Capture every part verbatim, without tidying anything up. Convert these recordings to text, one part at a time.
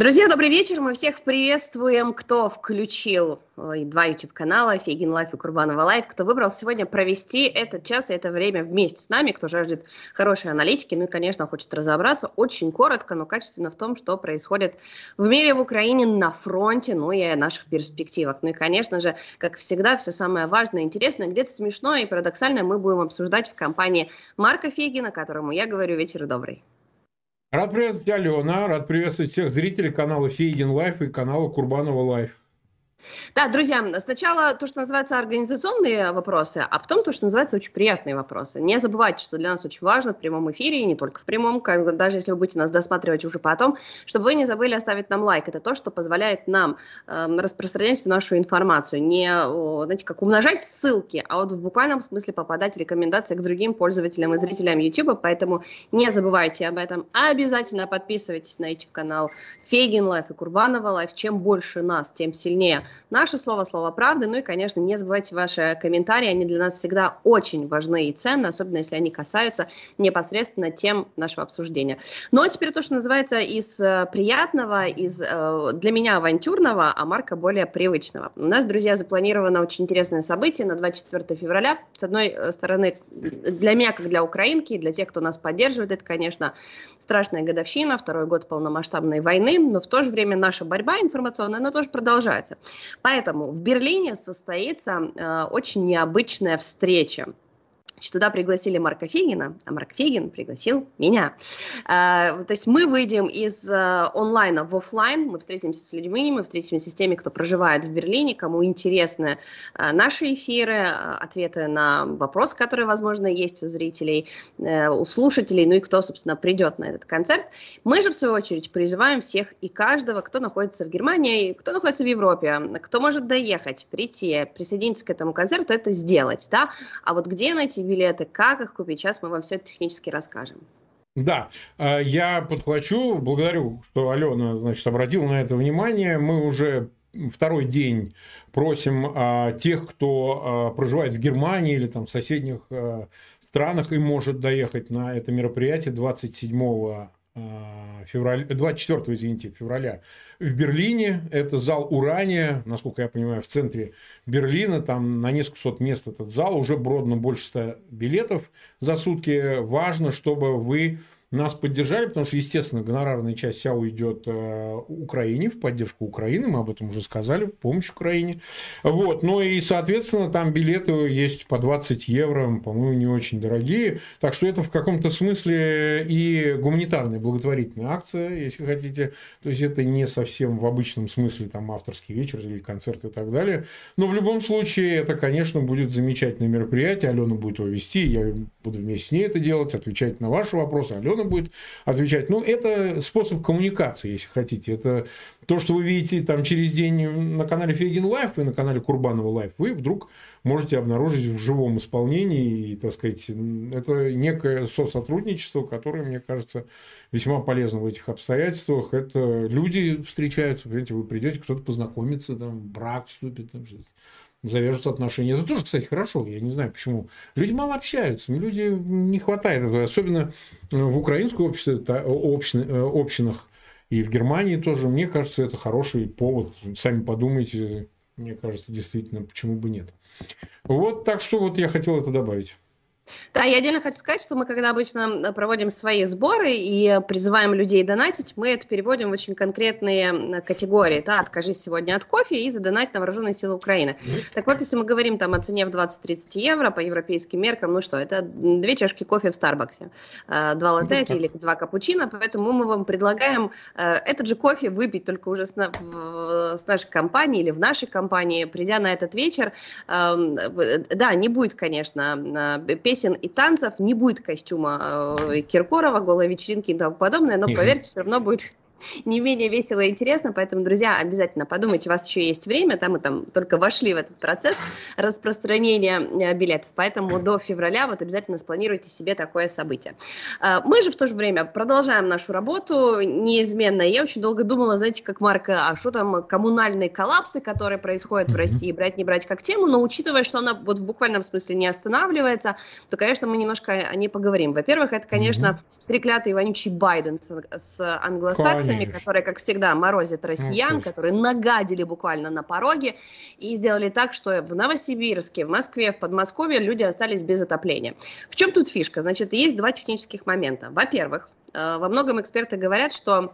Друзья, добрый вечер. Мы всех приветствуем, кто включил два YouTube-канала Фейгин Лайф и Курбанова Лайф, кто выбрал сегодня провести этот час и это время вместе с нами, кто жаждет хорошей аналитики, ну и, конечно, хочет разобраться очень коротко, но качественно в том, что происходит в мире, в Украине, на фронте, ну и о наших перспективах. Ну и, конечно же, как всегда, все самое важное, интересное, где-то смешное и парадоксальное мы будем обсуждать в компании Марка Фейгина, которому я говорю вечер добрый. Рад приветствовать, Алёна, рад приветствовать всех зрителей канала Фейгин Лайф и канала Курбанова Лайф. Да, друзья, сначала то, что называется организационные вопросы, а потом то, что называется очень приятные вопросы. Не забывайте, что для нас очень важно в прямом эфире, и не только в прямом, как, даже если вы будете нас досматривать уже потом, чтобы вы не забыли оставить нам лайк. Это то, что позволяет нам э, распространять всю нашу информацию. Не, о, знаете, как умножать ссылки, а вот в буквальном смысле попадать в рекомендации к другим пользователям и зрителям YouTube, поэтому не забывайте об этом. Обязательно подписывайтесь на YouTube-канал Фейгин Лайф и Курбанова Лайф. Чем больше нас, тем сильнее наше слово, слово правды. Ну и, конечно, не забывайте ваши комментарии. Они для нас всегда очень важны и ценны, особенно если они касаются непосредственно тем нашего обсуждения. Ну а теперь то, что называется из приятного, из для меня авантюрного, а Марка более привычного. У нас, друзья, запланировано очень интересное событие на двадцать четвёртое февраля. С одной стороны, для меня, как для украинки, и для тех, кто нас поддерживает, это, конечно, страшная годовщина, второй год полномасштабной войны, но в то же время наша борьба информационная, она тоже продолжается. Поэтому в Берлине состоится э, очень необычная встреча. Туда пригласили Марка Фейгина, а Марк Фейгин пригласил меня. А, то есть мы выйдем из а, онлайна в офлайн, мы встретимся с людьми, мы встретимся с теми, кто проживает в Берлине, кому интересны а, наши эфиры, а, ответы на вопросы, которые, возможно, есть у зрителей, а, у слушателей, ну и кто, собственно, придет на этот концерт. Мы же, в свою очередь, призываем всех и каждого, кто находится в Германии, кто находится в Европе, кто может доехать, прийти, присоединиться к этому концерту, это сделать, да? А вот где найти билеты, как их купить, сейчас мы вам все это технически расскажем. Да, я подхвачу, благодарю, что Алена, значит, обратила на это внимание. Мы уже второй день просим а, тех, кто а, проживает в Германии или там в соседних а, странах и может доехать на это мероприятие двадцать седьмого февраля, двадцать четвёртого, извините, февраля в Берлине. Это зал Урания, насколько я понимаю, в центре Берлина. Там на несколько сот мест этот зал. Уже продано больше ста билетов за сутки. Важно, чтобы вы нас поддержали, потому что, естественно, гонорарная часть вся уйдет Украине, в поддержку Украины, мы об этом уже сказали, в помощь Украине. Вот. Ну и, соответственно, там билеты есть по двадцать евро, по-моему, не очень дорогие. Так что это в каком-то смысле и гуманитарная благотворительная акция, если хотите. То есть это не совсем в обычном смысле там авторский вечер или концерт и так далее. Но в любом случае это, конечно, будет замечательное мероприятие. Алена будет его вести, я буду вместе с ней это делать, отвечать на ваши вопросы. Алена будет отвечать. Ну, это способ коммуникации, если хотите. Это то, что вы видите там через день на канале Фейгин Лайф и на канале Курбанова Лайф, вы вдруг можете обнаружить в живом исполнении. И, так сказать, это некое сосотрудничество, которое, мне кажется, весьма полезно в этих обстоятельствах. Это люди встречаются, понимаете, вы придете, кто-то познакомится, там, брак вступит, там, жизнь. Завяжутся отношения. Это тоже, кстати, хорошо. Я не знаю, почему. Люди мало общаются. Люди не хватает. Особенно в украинском обществе, общинах и в Германии тоже. Мне кажется, это хороший повод. Сами подумайте. Мне кажется, действительно, почему бы нет. Вот так что вот я хотел это добавить. Да, я отдельно хочу сказать, что мы, когда обычно проводим свои сборы и призываем людей донатить, мы это переводим в очень конкретные категории. Да, откажись сегодня от кофе и задонать на вооруженные силы Украины. Так вот, если мы говорим там о цене в двадцать-тридцать евро по европейским меркам, ну что, это две чашки кофе в Старбаксе, два латте или два капучино, поэтому мы вам предлагаем этот же кофе выпить, только уже с, на... с нашей компанией или в нашей компании, придя на этот вечер. Да, не будет, конечно, песен и танцев, не будет костюма э, Киркорова, голой вечеринки и тому подобное, но, поверьте, все равно будет не менее весело и интересно, поэтому, друзья, обязательно подумайте, у вас еще есть время, там мы там только вошли в этот процесс распространения билетов, поэтому до февраля вот обязательно спланируйте себе такое событие. Мы же в то же время продолжаем нашу работу неизменно. Я очень долго думала, знаете, как Марка, а что там коммунальные коллапсы, которые происходят в России, брать не брать как тему, но учитывая, что она вот в буквальном смысле не останавливается, то, конечно, мы немножко о ней поговорим. Во-первых, это, конечно, треклятый вонючий Байден с англосаксами. красными, которые, как всегда, морозят россиян, ну, которые нагадили буквально на пороге и сделали так, что в Новосибирске, в Москве, в Подмосковье люди остались без отопления. В чем тут фишка? Значит, есть два технических момента. Во-первых, во многом эксперты говорят, что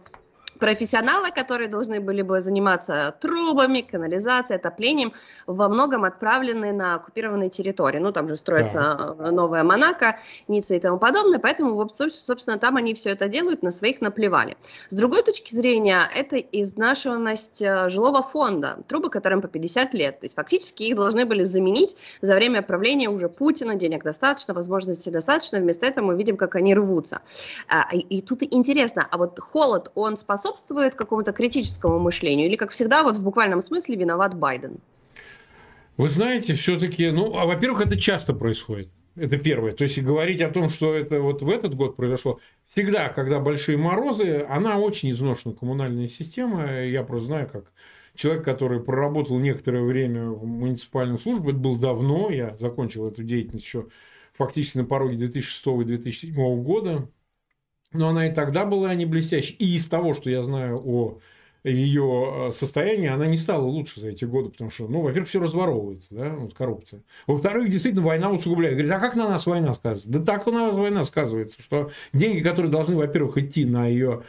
профессионалы, которые должны были бы заниматься трубами, канализацией, отоплением, во многом отправлены на оккупированные территории. Ну, там же строится да. новая Монако, Ницца и тому подобное, поэтому, собственно, там они все это делают, на своих наплевали. С другой точки зрения, это изнашиванность жилого фонда, трубы которым по пятьдесят лет. То есть фактически их должны были заменить за время правления уже Путина, денег достаточно, возможностей достаточно, вместо этого мы видим, как они рвутся. И тут интересно, а вот холод, он способен способствует какому-то критическому мышлению? Или, как всегда, вот в буквальном смысле виноват Байден? Вы знаете, все-таки, ну, а, во-первых, это часто происходит. Это первое. То есть говорить о том, что это вот в этот год произошло. Всегда, когда большие морозы, она очень изношена, коммунальная система. Я просто знаю, как человек, который проработал некоторое время в муниципальной службе, это было давно, я закончил эту деятельность еще фактически на пороге две тысячи шестого и две тысячи седьмого года. Но она и тогда была не блестящей. И из того, что я знаю о ее состоянии, она не стала лучше за эти годы. Потому что, ну, во-первых, все разворовывается, да, вот коррупция. Во-вторых, действительно, война усугубляет. Говорит, а как на нас война сказывается? Да так на нас война сказывается, что деньги, которые должны, во-первых, идти на ее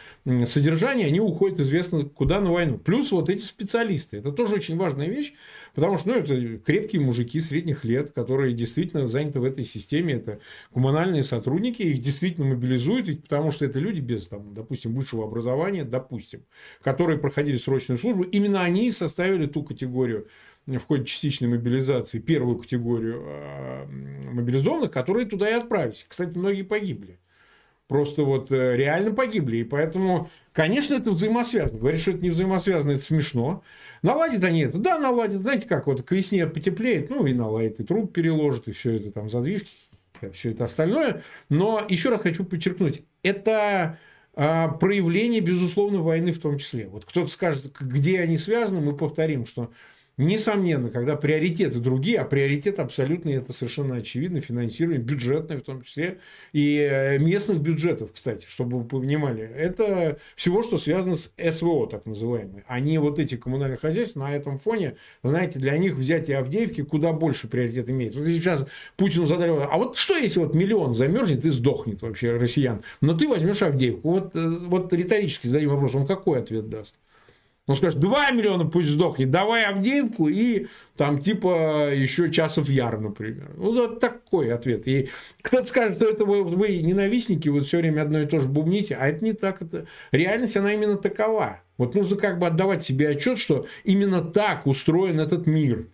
содержание, они уходят известно куда на войну. Плюс вот эти специалисты. Это тоже очень важная вещь, потому что, ну, это крепкие мужики средних лет, которые действительно заняты в этой системе. Это коммунальные сотрудники, их действительно мобилизуют, ведь потому что это люди без, там, допустим, высшего образования, допустим, которые проходили срочную службу, именно они составили ту категорию в ходе частичной мобилизации, первую категорию мобилизованных, которые туда и отправились. Кстати, многие погибли. Просто вот реально погибли. И поэтому, конечно, это взаимосвязано. Говорят, что это не взаимосвязано, это смешно. Наладят они это? Да, наладят. Знаете как, вот к весне потеплеет, ну и наладит, и труб переложит, и все это там, задвижки, все это остальное. Но еще раз хочу подчеркнуть, это проявление, безусловно, войны в том числе. Вот кто-то скажет, где они связаны, мы повторим, что, несомненно, когда приоритеты другие, а приоритет абсолютно, это совершенно очевидно, финансирование бюджетное в том числе, и местных бюджетов, кстати, чтобы вы понимали, это всего, что связано с СВО, так называемые. Они вот эти коммунальные хозяйства на этом фоне, знаете, для них взятие Авдеевки куда больше приоритет имеет. Вот сейчас Путину задали вопрос, а вот что, если вот миллион замерзнет и сдохнет вообще россиян, но ты возьмешь Авдеевку? Вот, вот риторически зададим вопрос, он какой ответ даст? Он скажет, два миллиона пусть сдохнет, давай Авдеевку и там типа еще Часов Яр, например. Вот, вот такой ответ. И кто-то скажет, что это вы, вы ненавистники, вот все время одно и то же бубните, а это не так. Это... Реальность, она именно такова. Вот нужно как бы отдавать себе отчет, что именно так устроен этот мир.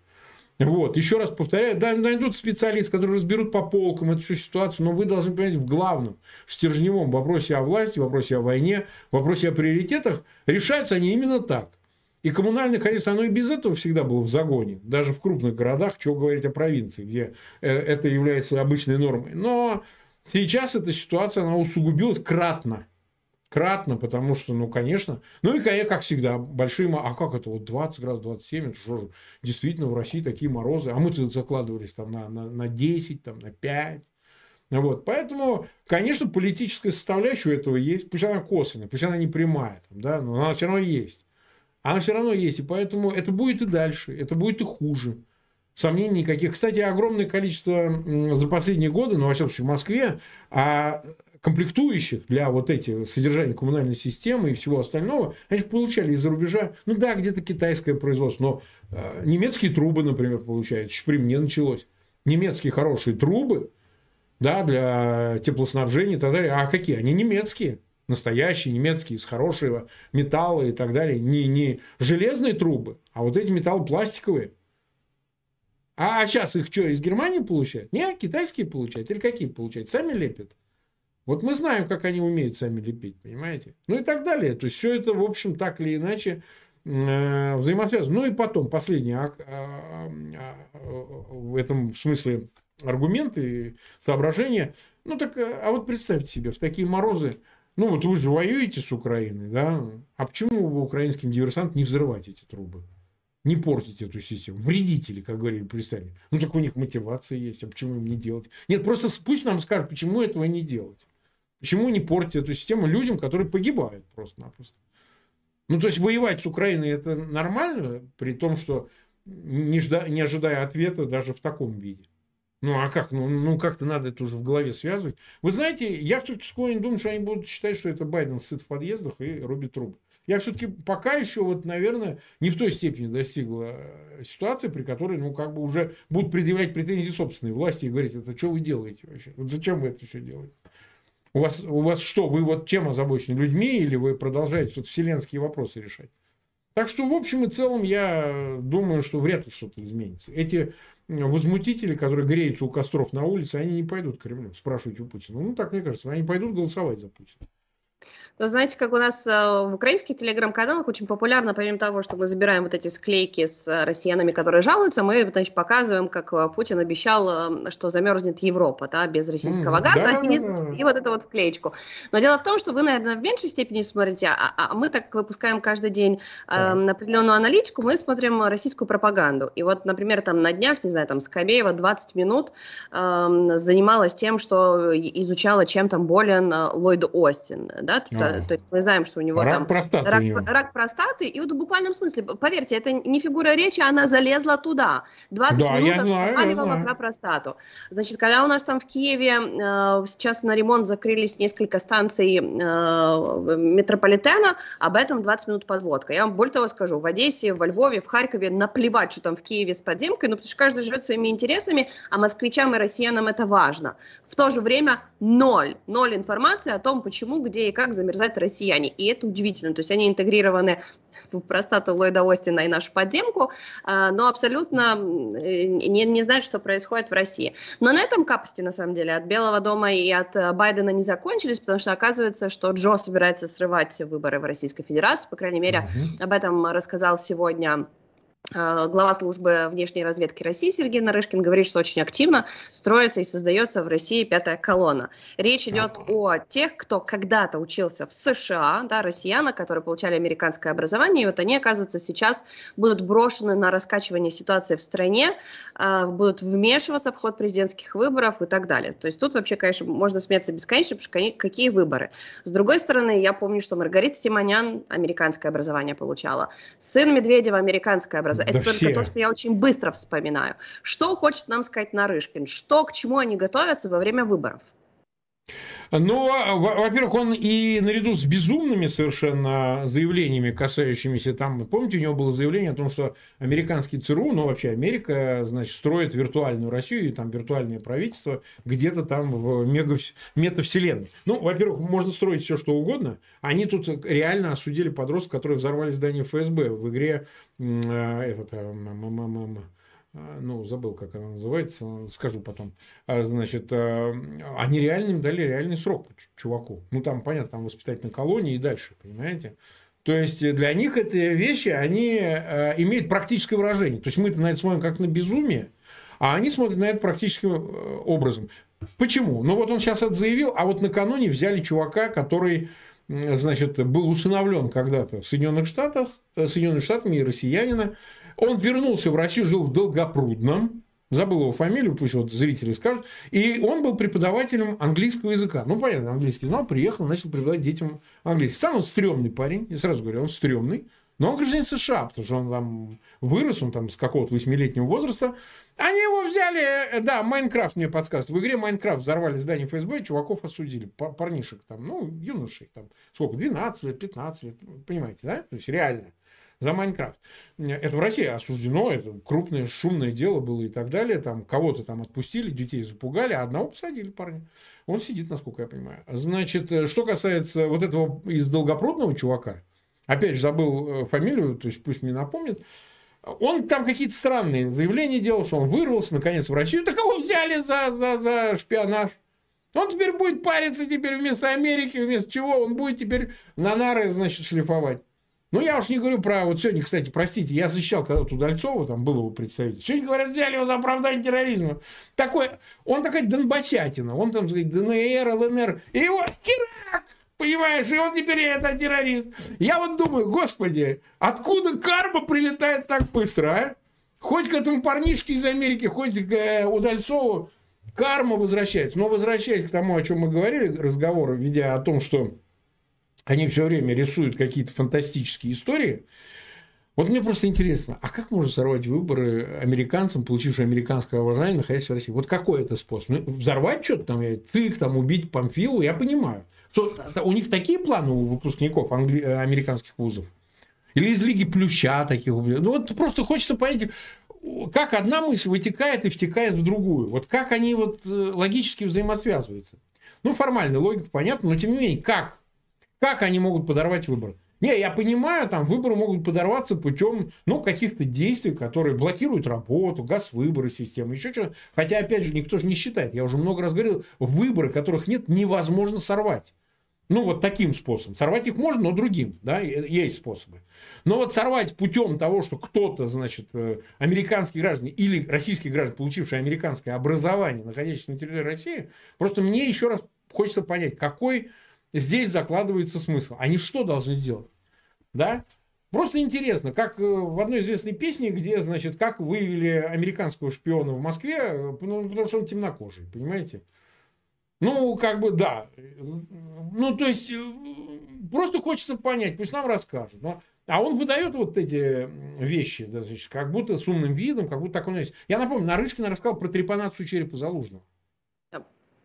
Вот, еще раз повторяю, да, найдут специалисты, которые разберут по полкам эту всю ситуацию, но вы должны понять, в главном, в стержневом вопросе о власти, вопросе о войне, вопросе о приоритетах, решаются они именно так. И коммунальное хозяйство, оно и без этого всегда было в загоне, даже в крупных городах, чего говорить о провинции, где это является обычной нормой. Но сейчас эта ситуация, она усугубилась кратно. Кратно, потому что, ну, конечно, ну и, как всегда, большие, а как это, вот двадцать градусов, двадцать семь, это что же, действительно, в России такие морозы, а мы-то закладывались там на, на, на десять, там, на пять, вот, поэтому, конечно, политическая составляющая у этого есть, пусть она косвенная, пусть она не прямая, там, да, но она все равно есть, она все равно есть, и поэтому это будет и дальше, это будет и хуже. Сомнений никаких. Кстати, огромное количество за последние годы, ну, во всяком случае, в Москве, а комплектующих для вот этих содержания коммунальной системы и всего остального, они же получали из-за рубежа, ну да, где-то китайское производство, но э, немецкие трубы, например, получают, еще при мне началось. Немецкие хорошие трубы, да, для теплоснабжения и так далее. А какие? Они немецкие. Настоящие, немецкие, из хорошего металла и так далее. Не, не железные трубы, а вот эти металлопластиковые. А сейчас их что, из Германии получают? Не, китайские получают. Или какие получают? Сами лепят. Вот мы знаем, как они умеют сами лепить, понимаете? Ну и так далее. То есть, все это, в общем, так или иначе э, взаимосвязано. Ну и потом, последний а, а, а, в этом смысле аргументы и соображения. Ну так, а вот представьте себе, в такие морозы, ну вот вы же воюете с Украиной, да? А почему вы украинским диверсантам не взрывать эти трубы? Не портите эту систему. Вредители, как говорили представители. Ну так у них мотивация есть, а почему им не делать? Нет, просто пусть нам скажут, почему этого не делать. Почему не портить эту систему людям, которые погибают просто-напросто? Ну, то есть воевать с Украиной это нормально, при том, что не, жда, не ожидая ответа даже в таком виде. Ну, а как? Ну, ну как-то надо это уже в голове связывать. Вы знаете, я все-таки склонен думать, что они будут считать, что это Байден сыт в подъездах и рубит трубы. Я все-таки пока еще, вот, наверное, не в той степени достигла ситуации, при которой, ну, как бы уже будут предъявлять претензии собственной власти и говорить, это что вы делаете вообще? Вот зачем вы это все делаете? У вас, у вас что, вы вот чем озабочены? Людьми или вы продолжаете тут вселенские вопросы решать? Так что, в общем и целом, я думаю, что вряд ли что-то изменится. Эти возмутители, которые греются у костров на улице, они не пойдут к Кремлю, спрашивать у Путина. Ну, так мне кажется, они пойдут голосовать за Путина. То, знаете, как у нас в украинских телеграм-каналах очень популярно, помимо того, что мы забираем вот эти склейки с россиянами, которые жалуются, мы, значит, показываем, как Путин обещал, что замерзнет Европа, да, без российского mm, газа, да, и, да. и вот эту вот вклеечку. Но дело в том, что вы, наверное, в меньшей степени смотрите, а, а мы так выпускаем каждый день э, на определенную аналитику, мы смотрим российскую пропаганду. И вот, например, там на днях, не знаю, там Скобеева двадцать минут э, занималась тем, что изучала, чем там болен Ллойд Остин, да, тут, а, то есть мы знаем, что у него рак там простаты рак, у рак простаты, и вот в буквальном смысле, поверьте, это не фигура речи, она залезла туда. двадцать минут разговаривала про простату. Значит, когда у нас там в Киеве э, сейчас на ремонт закрылись несколько станций э, метрополитена, об этом двадцать минут подводка. Я вам более того скажу, в Одессе, во Львове, в Харькове наплевать, что там в Киеве с подземкой, ну, потому что каждый живет своими интересами, а москвичам и россиянам это важно. В то же время ноль, ноль информации о том, почему, где и как замерзают россияне. И это удивительно. То есть они интегрированы в простату Ллойда Остина и нашу подземку, но абсолютно не, не знают, что происходит в России. Но на этом капости, на самом деле, от Белого дома и от Байдена не закончились, потому что оказывается, что Джо собирается срывать выборы в Российской Федерации. По крайней мере, об этом рассказал сегодня глава службы внешней разведки России Сергей Нарышкин, говорит, что очень активно строится и создается в России пятая колонна. Речь идет о тех, кто когда-то учился в США, да, россиянах, которые получали американское образование, и вот они, оказывается, сейчас будут брошены на раскачивание ситуации в стране, будут вмешиваться в ход президентских выборов и так далее. То есть тут вообще, конечно, можно смеяться бесконечно, потому что какие выборы. С другой стороны, я помню, что Маргарита Симонян американское образование получала, сын Медведева американское образование. Это да только все. То, что я очень быстро вспоминаю. Что хочет нам сказать Нарышкин? Что, к чему они готовятся во время выборов? Ну, во-первых, он и наряду с безумными совершенно заявлениями, касающимися там... Помните, у него было заявление о том, что американский ЦРУ, ну, вообще Америка, значит, строит виртуальную Россию и там виртуальное правительство где-то там в мега... метавселенной. Ну, во-первых, можно строить все, что угодно. Они тут реально осудили подростков, которые взорвали здание ФСБ в игре... Этот, ну, забыл, как она называется, скажу потом. Значит, они реально им дали реальный срок чуваку. Ну, там, понятно, там воспитательная колония и дальше, понимаете? То есть, для них эти вещи, они имеют практическое выражение. То есть, мы-то на это смотрим как на безумие, а они смотрят на это практическим образом. Почему? Ну, вот он сейчас это заявил, а вот накануне взяли чувака, который... Значит, был усыновлен когда-то в Соединенных Штатах, Соединенными Штатами и россиянина. Он вернулся в Россию, жил в Долгопрудном, забыл его фамилию, пусть вот зрители скажут. И он был преподавателем английского языка. Ну, понятно, английский знал, приехал, начал преподавать детям английский. Сам он стрёмный парень, я сразу говорю, он стрёмный. Но он гражданин США, потому что он там вырос, он там с какого-то восьмилетнего возраста. Они его взяли, да, Майнкрафт мне подсказывает. В игре Майнкрафт взорвали здание ФСБ, чуваков осудили, парнишек там, ну, юношей там, сколько, двенадцать лет, пятнадцать лет, понимаете, да? То есть реально за Майнкрафт. Это в России осуждено, это крупное шумное дело было и так далее. Там кого-то там отпустили, детей запугали, а одного посадили парня. Он сидит, насколько я понимаю. Значит, что касается вот этого из Долгопрудного чувака, опять же, забыл фамилию, то есть пусть мне напомнит. Он там какие-то странные заявления делал, что он вырвался, наконец, в Россию. Так его взяли за, за, за шпионаж. Он теперь будет париться теперь вместо Америки, вместо чего. Он будет теперь на нары, значит, шлифовать. Ну, я уж не говорю про... Вот сегодня, кстати, простите, я защищал когда-то Удальцова, там был его представитель. Сегодня, говорят, взяли его за оправдание терроризма. Такой, он такая донбассятина. Он там, сказать, ДНР, ЛНР. И его херак! Понимаешь, и он теперь это террорист. Я вот думаю, господи, откуда карма прилетает так быстро, а? Хоть к этому парнишке из Америки, хоть к Удальцову, карма возвращается. Но возвращаясь к тому, о чем мы говорили, разговор, ведя о том, что они все время рисуют какие-то фантастические истории. Вот мне просто интересно, а как можно сорвать выборы американцам, получившим американское образование, находясь в России? Вот какой это способ? Ну, взорвать что-то там, тык, там, убить Памфилу, я понимаю. Что, у них такие планы у выпускников англи... американских вузов? Или из Лиги Плюща таких? Ну, вот просто хочется понять, как одна мысль вытекает и втекает в другую. Вот как они вот логически взаимосвязываются? Ну, формальная логика, понятно, но тем не менее, как? Как они могут подорвать выборы? Не, я понимаю, там выборы могут подорваться путем, ну, каких-то действий, которые блокируют работу, газ выборы, системы, еще что-то. Хотя, опять же, никто же не считает. Я уже много раз говорил, выборы, которых нет, невозможно сорвать. Ну, вот таким способом. Сорвать их можно, но другим, да, есть способы. Но вот сорвать путем того, что кто-то, значит, американские граждане или российские граждане, получившие американское образование, находящиеся на территории России, просто мне еще раз хочется понять, какой... Здесь закладывается смысл. Они что должны сделать? Да? Просто интересно, как в одной известной песне, где, значит, как выявили американского шпиона в Москве, ну, потому что он темнокожий, понимаете? Ну, как бы, да. Ну, то есть, просто хочется понять, пусть нам расскажут. Но... А он выдает вот эти вещи, да, значит, как будто с умным видом, как будто так он есть. Я напомню, Нарышкин рассказал про трепанацию черепа Залужного.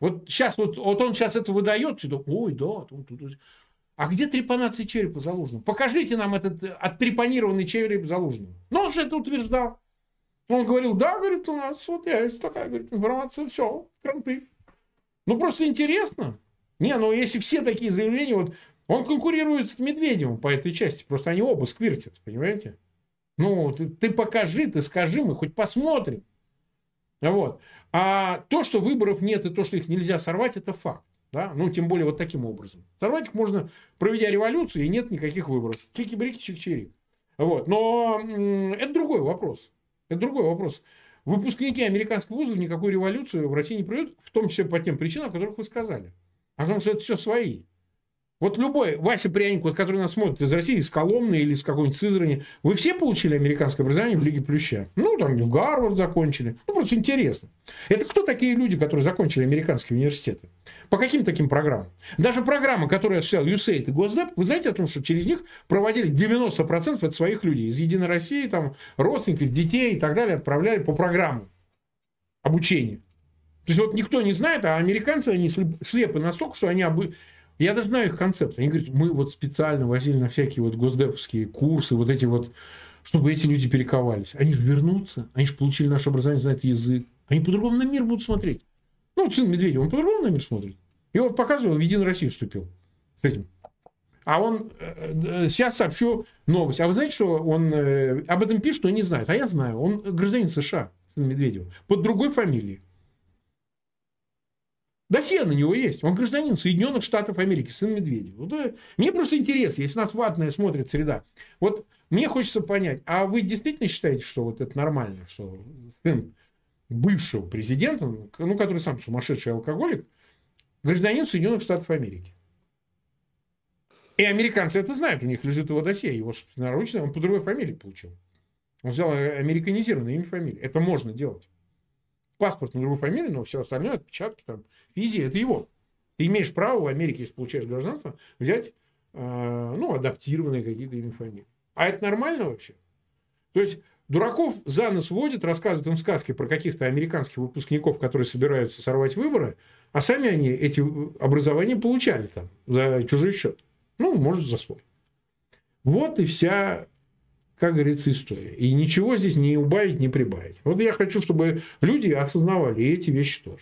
Вот сейчас, вот, вот он сейчас это выдает, и думает, ой, да, тут, тут, тут. А где трепанация черепа Залужного? Покажите нам этот оттрепанированный череп Залужного. Ну, он же это утверждал. Он говорил, да, говорит, у нас вот есть такая, говорит, информация, все, кранты. Ну, просто интересно. Не, ну, если все такие заявления, вот, он конкурирует с Медведевым по этой части, просто они оба сквиртят, понимаете? Ну, ты, ты покажи, ты скажи, мы хоть посмотрим. Вот. А то, что выборов нет и то, что их нельзя сорвать, это факт. Да? Ну, тем более вот таким образом. Сорвать их можно, проведя революцию, и нет никаких выборов. Чики-брики, чик-чирик. Вот. Но это другой вопрос. Это другой вопрос. Выпускники американских вузов никакую революцию в России не проведут, в том числе по тем причинам, о которых вы сказали. А потому что это все свои. Вот любой Вася Пряников, который нас смотрит из России, из Коломны или из какой-нибудь Сызрани, вы все получили американское образование в Лиге Плюща? Ну, там в Гарвард закончили. Ну, просто интересно. Это кто такие люди, которые закончили американские университеты? По каким таким программам? Даже программы, которые осуществлял ю эс эй ай ди и Госдеп, вы знаете о том, что через них проводили девяносто процентов от своих людей. Из Единой России, там, родственников, детей и так далее отправляли по программам обучения. То есть, вот никто не знает, а американцы, они слепы настолько, что они обы... Я даже знаю их концепт. Они говорят, мы вот специально возили на всякие вот госдеповские курсы, вот эти вот, чтобы эти люди перековались. Они же вернутся, они же получили наше образование, знают язык. Они по-другому на мир будут смотреть. Ну, вот сын Медведева, он по-другому на мир смотрит. Его показывал, в Единую Россию вступил с этим. А он... Сейчас сообщу новость. А вы знаете, что он об этом пишет, но не знает. А я знаю. Он гражданин США, сын Медведева, под другой фамилией. Досье на него есть. Он гражданин Соединенных Штатов Америки, сын Медведева. Вот, мне просто интересно, если нас ватная смотрит среда. Вот мне хочется понять, а вы действительно считаете, что вот это нормально, что сын бывшего президента, ну, который сам сумасшедший алкоголик, гражданин Соединенных Штатов Америки? И американцы это знают, у них лежит его досье, его собственноручное, он по другой фамилии получил. Он взял американизированное имя и фамилию. Это можно делать. Паспорт на другую фамилию, но все остальное, отпечатки, там, визы, это его. Ты имеешь право в Америке, если получаешь гражданство, взять, э, ну, адаптированные какие-то имя и фамилии. А это нормально вообще? То есть, дураков за нос водят, рассказывают им сказки про каких-то американских выпускников, которые собираются сорвать выборы, а сами они эти образования получали там за чужой счет. Ну, может, за свой. Вот и вся... как говорится, история. И ничего здесь не убавить, не прибавить. Вот я хочу, чтобы люди осознавали эти вещи тоже.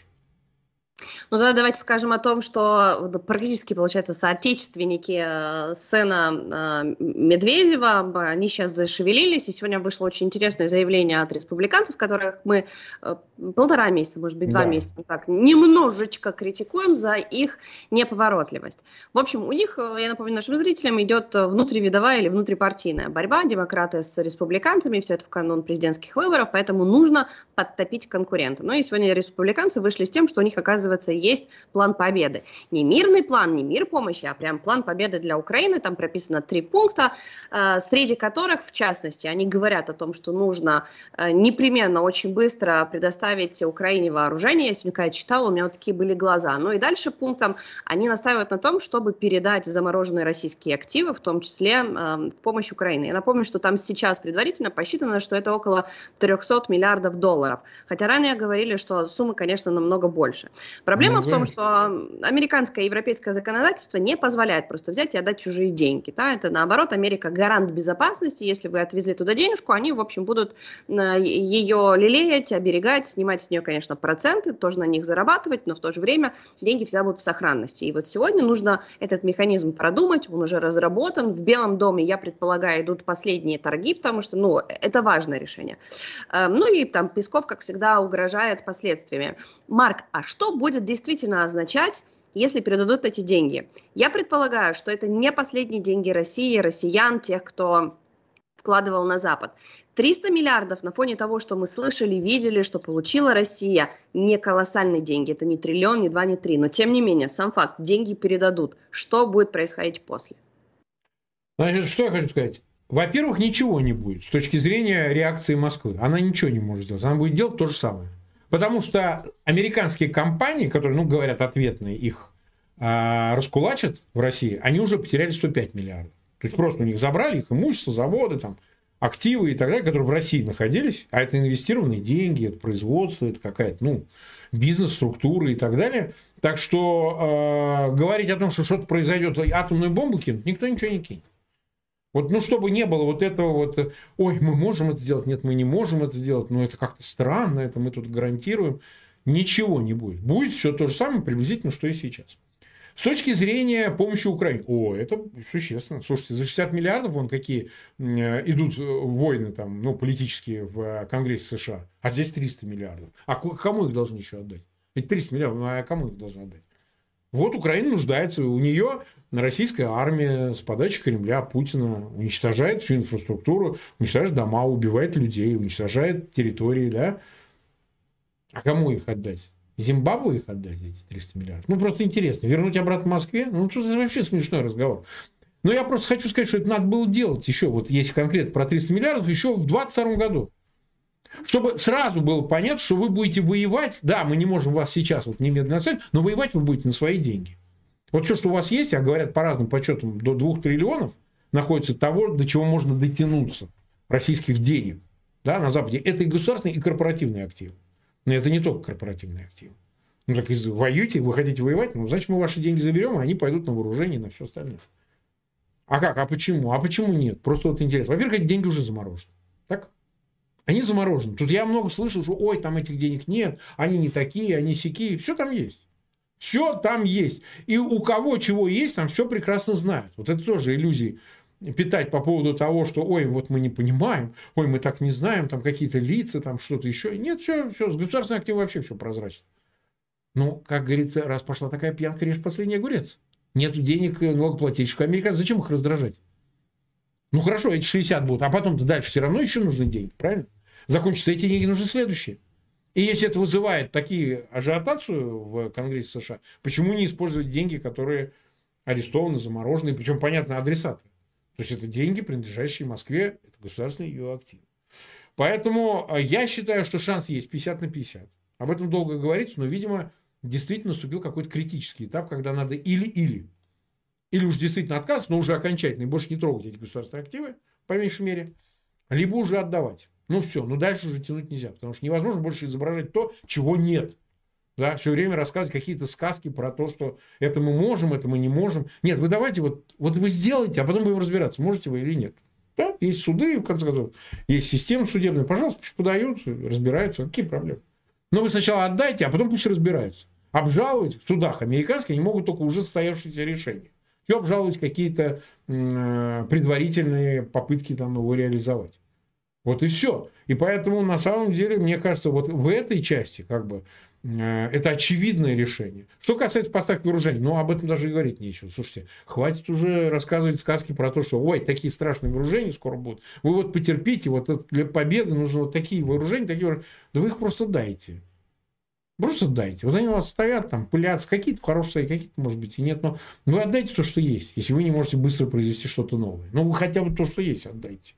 Ну да, давайте скажем о том, что практически, получается, соотечественники сына Медведева, они сейчас зашевелились, и сегодня вышло очень интересное заявление от республиканцев, которых мы полтора месяца, может быть, два да. месяца, так, немножечко критикуем за их неповоротливость. В общем, у них, я напомню нашим зрителям, идет внутривидовая или внутрипартийная борьба, демократы с республиканцами, все это в канун президентских выборов, поэтому нужно подтопить конкурента. Ну и сегодня республиканцы вышли с тем, что у них, оказывается, оказывается, есть план победы. Не мирный план, не мир помощи, а прям план победы для Украины. Там прописано три пункта, среди которых, в частности, они говорят о том, что нужно непременно очень быстро предоставить Украине вооружение. Если я читала, у меня вот такие были глаза. Ну и дальше пунктом они настаивают на том, чтобы передать замороженные российские активы, в том числе в помощь Украины. Я напомню, что там сейчас предварительно посчитано, что это около трёхсот миллиардов долларов. Хотя ранее говорили, что суммы, конечно, намного больше. Проблема в том, что американское и европейское законодательство не позволяет просто взять и отдать чужие деньги. Да? Это наоборот, Америка гарант безопасности. Если вы отвезли туда денежку, они, в общем, будут ее лелеять, оберегать, снимать с нее, конечно, проценты, тоже на них зарабатывать, но в то же время деньги всегда будут в сохранности. И вот сегодня нужно этот механизм продумать, он уже разработан. В Белом доме, я предполагаю, идут последние торги, потому что, ну, это важное решение. Ну и там Песков, как всегда, угрожает последствиями. Марк, а что будет действительно означать, если передадут эти деньги? Я предполагаю, что это не последние деньги России, россиян, тех, кто вкладывал на Запад. триста миллиардов на фоне того, что мы слышали, видели, что получила Россия, не колоссальные деньги. Это не триллион, не два, не три. Но тем не менее, сам факт, деньги передадут. Что будет происходить после? Значит, что я хочу сказать? Во-первых, ничего не будет с точки зрения реакции Москвы. Она ничего не может сделать. Она будет делать то же самое. Потому что американские компании, которые, ну, говорят, ответные, их э, раскулачат в России, они уже потеряли сто пять миллиардов. То есть просто у них забрали их имущество, заводы, там, активы и так далее, которые в России находились. А это инвестированные деньги, это производство, это какая-то, ну, бизнес-структура и так далее. Так что э, говорить о том, что что-то произойдет, атомную бомбу кинут, никто ничего не кинет. Вот, ну, чтобы не было вот этого вот, ой, мы можем это сделать, нет, мы не можем это сделать, но это как-то странно, это мы тут гарантируем. Ничего не будет. Будет все то же самое приблизительно, что и сейчас. С точки зрения помощи Украине. О, это существенно. Слушайте, за шестьдесят миллиардов, вон какие идут войны там, ну, политические в Конгрессе США, а здесь триста миллиардов. А кому их должны еще отдать? Ведь триста миллиардов, а кому их должны отдать? Вот Украина нуждается, у нее российская армия с подачи Кремля, Путина уничтожает всю инфраструктуру, уничтожает дома, убивает людей, уничтожает территории, да? А кому их отдать? Зимбабве их отдать, эти триста миллиардов? Ну, просто интересно. Вернуть обратно Москве? Ну, это вообще смешной разговор. Но я просто хочу сказать, что это надо было делать еще, вот если конкретно про триста миллиардов, еще в двадцать втором году. Чтобы сразу было понятно, что вы будете воевать. Да, мы не можем вас сейчас вот немедленно оценить, но воевать вы будете на свои деньги. Вот все, что у вас есть, а говорят по разным подсчетам, до двух триллионов находится того, до чего можно дотянуться российских денег, да, на Западе. Это и государственные, и корпоративные активы. Но это не только корпоративные активы. Ну так воюйте, вы хотите воевать, ну значит мы ваши деньги заберем, и они пойдут на вооружение и на все остальное. А как? А почему? А почему нет? Просто вот интересно. Во-первых, эти деньги уже заморожены. Так? Они заморожены. Тут я много слышал, что ой, там этих денег нет, они не такие, они сякие. Все там есть. Все там есть. И у кого чего есть, там все прекрасно знают. Вот это тоже иллюзии питать по поводу того, что ой, вот мы не понимаем, ой, мы так не знаем, там какие-то лица, там что-то еще. Нет, все, все, с государственным активом вообще все прозрачно. Ну, как говорится, раз пошла такая пьянка, режь последний огурец. Нет денег налогоплательщиков американцев, зачем их раздражать? Ну, хорошо, эти шестьдесят будут, а потом-то дальше все равно еще нужны деньги, правильно? Закончатся эти деньги, нужны следующие. И если это вызывает такие ажиотацию в Конгрессе США, почему не использовать деньги, которые арестованы, заморожены, причем, понятно, адресаты? То есть, это деньги, принадлежащие Москве, это государственные ее активы. Поэтому я считаю, что шанс есть пятьдесят на пятьдесят. Об этом долго говорится, но, видимо, действительно наступил какой-то критический этап, когда надо или-или. Или уж действительно отказ, но уже окончательный, больше не трогать эти государственные активы, по меньшей мере, либо уже отдавать. Ну все, ну дальше уже тянуть нельзя, потому что невозможно больше изображать то, чего нет. Да, все время рассказывать какие-то сказки про то, что это мы можем, это мы не можем. Нет, вы давайте, вот, вот вы сделаете, а потом будем разбираться, можете вы или нет. Да, есть суды, в конце концов, есть система судебная, пожалуйста, пусть подают, разбираются, какие проблемы. Но вы сначала отдайте, а потом пусть разбираются. Обжаловать в судах американских они могут только уже состоявшиеся решения. И обжаловать какие-то э, предварительные попытки там, его реализовать. Вот и все. И поэтому, на самом деле, мне кажется, вот в этой части как бы э, это очевидное решение. Что касается поставки вооружений, ну, об этом даже и говорить нечего. Слушайте, хватит уже рассказывать сказки про то, что ой, такие страшные вооружения скоро будут. Вы вот потерпите, вот для победы нужно вот такие вооружения, такие вооружения. Да вы их просто дайте. Просто отдайте. Вот они у вас стоят, там, пылятся. Какие-то хорошие, какие-то, может быть, и нет. Но вы отдайте то, что есть. Если вы не можете быстро произвести что-то новое. Ну, вы хотя бы то, что есть, отдайте.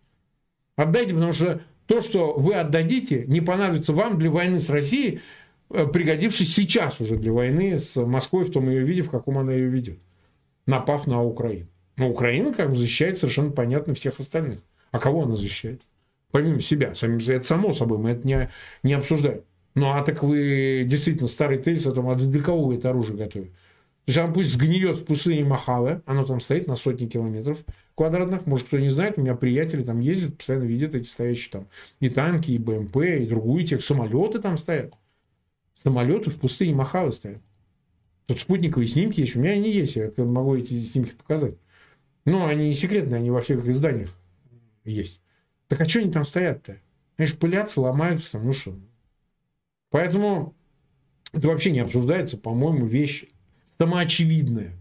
Отдайте, потому что то, что вы отдадите, не понадобится вам для войны с Россией, пригодившись сейчас уже для войны с Москвой, в том ее виде, в каком она ее ведет. Напав на Украину. Но Украина как бы защищает совершенно понятно всех остальных. А кого она защищает? Помимо себя. Это само собой, мы это не, не обсуждаем. Ну, а так вы действительно старый тезис о том, а для кого вы это оружие готовите? То есть оно пусть сгниет в пустыне Махалы, оно там стоит на сотни километров квадратных. Может, кто не знает, у меня приятели там ездят, постоянно видят эти стоящие там и танки, и БМП, и другую тех. Самолеты там стоят. Самолеты в пустыне Махалы стоят. Тут спутниковые снимки есть. У меня они есть, я могу эти снимки показать. Но они не секретные, они во всех изданиях есть. Так а что они там стоят-то? Они же пылятся, ломаются там, ну что... Поэтому это вообще не обсуждается, по-моему, вещь самоочевидная.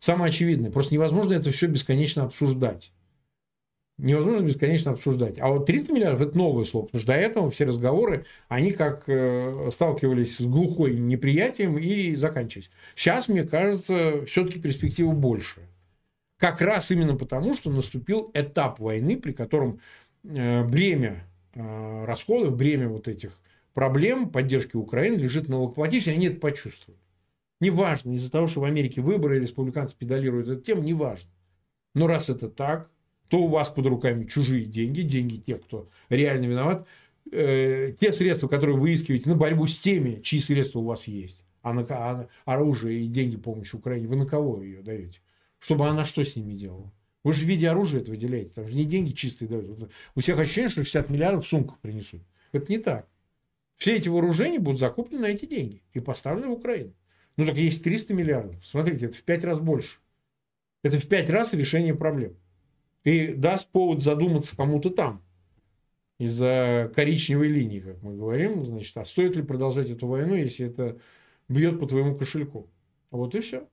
Самоочевидная. Просто невозможно это все бесконечно обсуждать. Невозможно бесконечно обсуждать. А вот триста миллиардов – это новое слово. Потому что до этого все разговоры, они как э, сталкивались с глухой неприятием и заканчивались. Сейчас, мне кажется, все-таки перспектива больше. Как раз именно потому, что наступил этап войны, при котором э, бремя э, расходов, бремя вот этих... проблем поддержки Украины лежит на налогоплательщике, и они это почувствовали. Неважно, из-за того, что в Америке выборы, республиканцы педалируют эту тему, неважно. Но раз это так, то у вас под руками чужие деньги, деньги тех, кто реально виноват, э, те средства, которые вы выискиваете на борьбу с теми, чьи средства у вас есть, а, на, а оружие и деньги помощи Украине, вы на кого ее даете? Чтобы она что с ними делала? Вы же в виде оружия это выделяете, там же не деньги чистые дают. У всех ощущение, что шестьдесят миллиардов в сумках принесут. Это не так. Все эти вооружения будут закуплены на эти деньги и поставлены в Украину. Ну, так есть триста миллиардов. Смотрите, это в пять раз больше. Это в пять раз решение проблем. И даст повод задуматься кому-то там. Из-за коричневой линии, как мы говорим. Значит, а стоит ли продолжать эту войну, если это бьет по твоему кошельку? Вот и все.